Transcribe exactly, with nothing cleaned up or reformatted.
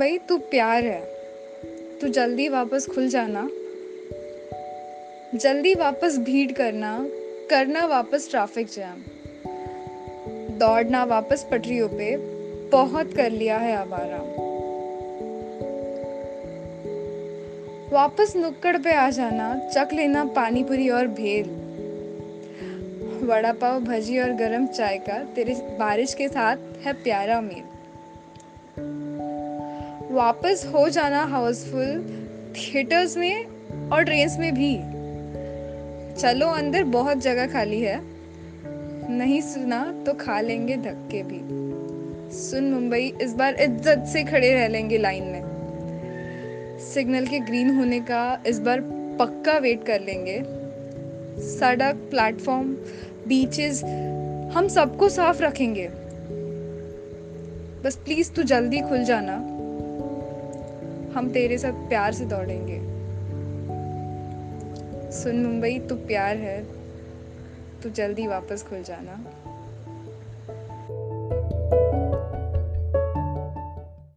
भाई तू प्यार है, तू जल्दी वापस खुल जाना, जल्दी वापस भीड़ करना, करना वापस ट्रैफिक जैम, दौड़ना वापस पटरियों पे, बहुत कर लिया है आवारा। वापस नुक्कड़ पे आ जाना, चख लेना पानीपुरी और भेल, वड़ा पाव भजी और गरम चाय का तेरे बारिश के साथ है प्यारा मेल। वापस हो जाना हाउसफुल, थिएटर्स में और ट्रेन्स में भी, चलो अंदर बहुत जगह खाली है, नहीं सुना तो खा लेंगे धक्के भी। सुन मुंबई, इस बार इज्जत से खड़े रह लेंगे लाइन में, सिग्नल के ग्रीन होने का इस बार पक्का वेट कर लेंगे। सड़क, प्लेटफॉर्म, बीचेस, हम सबको साफ रखेंगे, बस प्लीज तू जल्दी खुल जाना, हम तेरे साथ प्यार से दौड़ेंगे। सुन मुंबई, तू प्यार है, तू जल्दी वापस खुल जाना।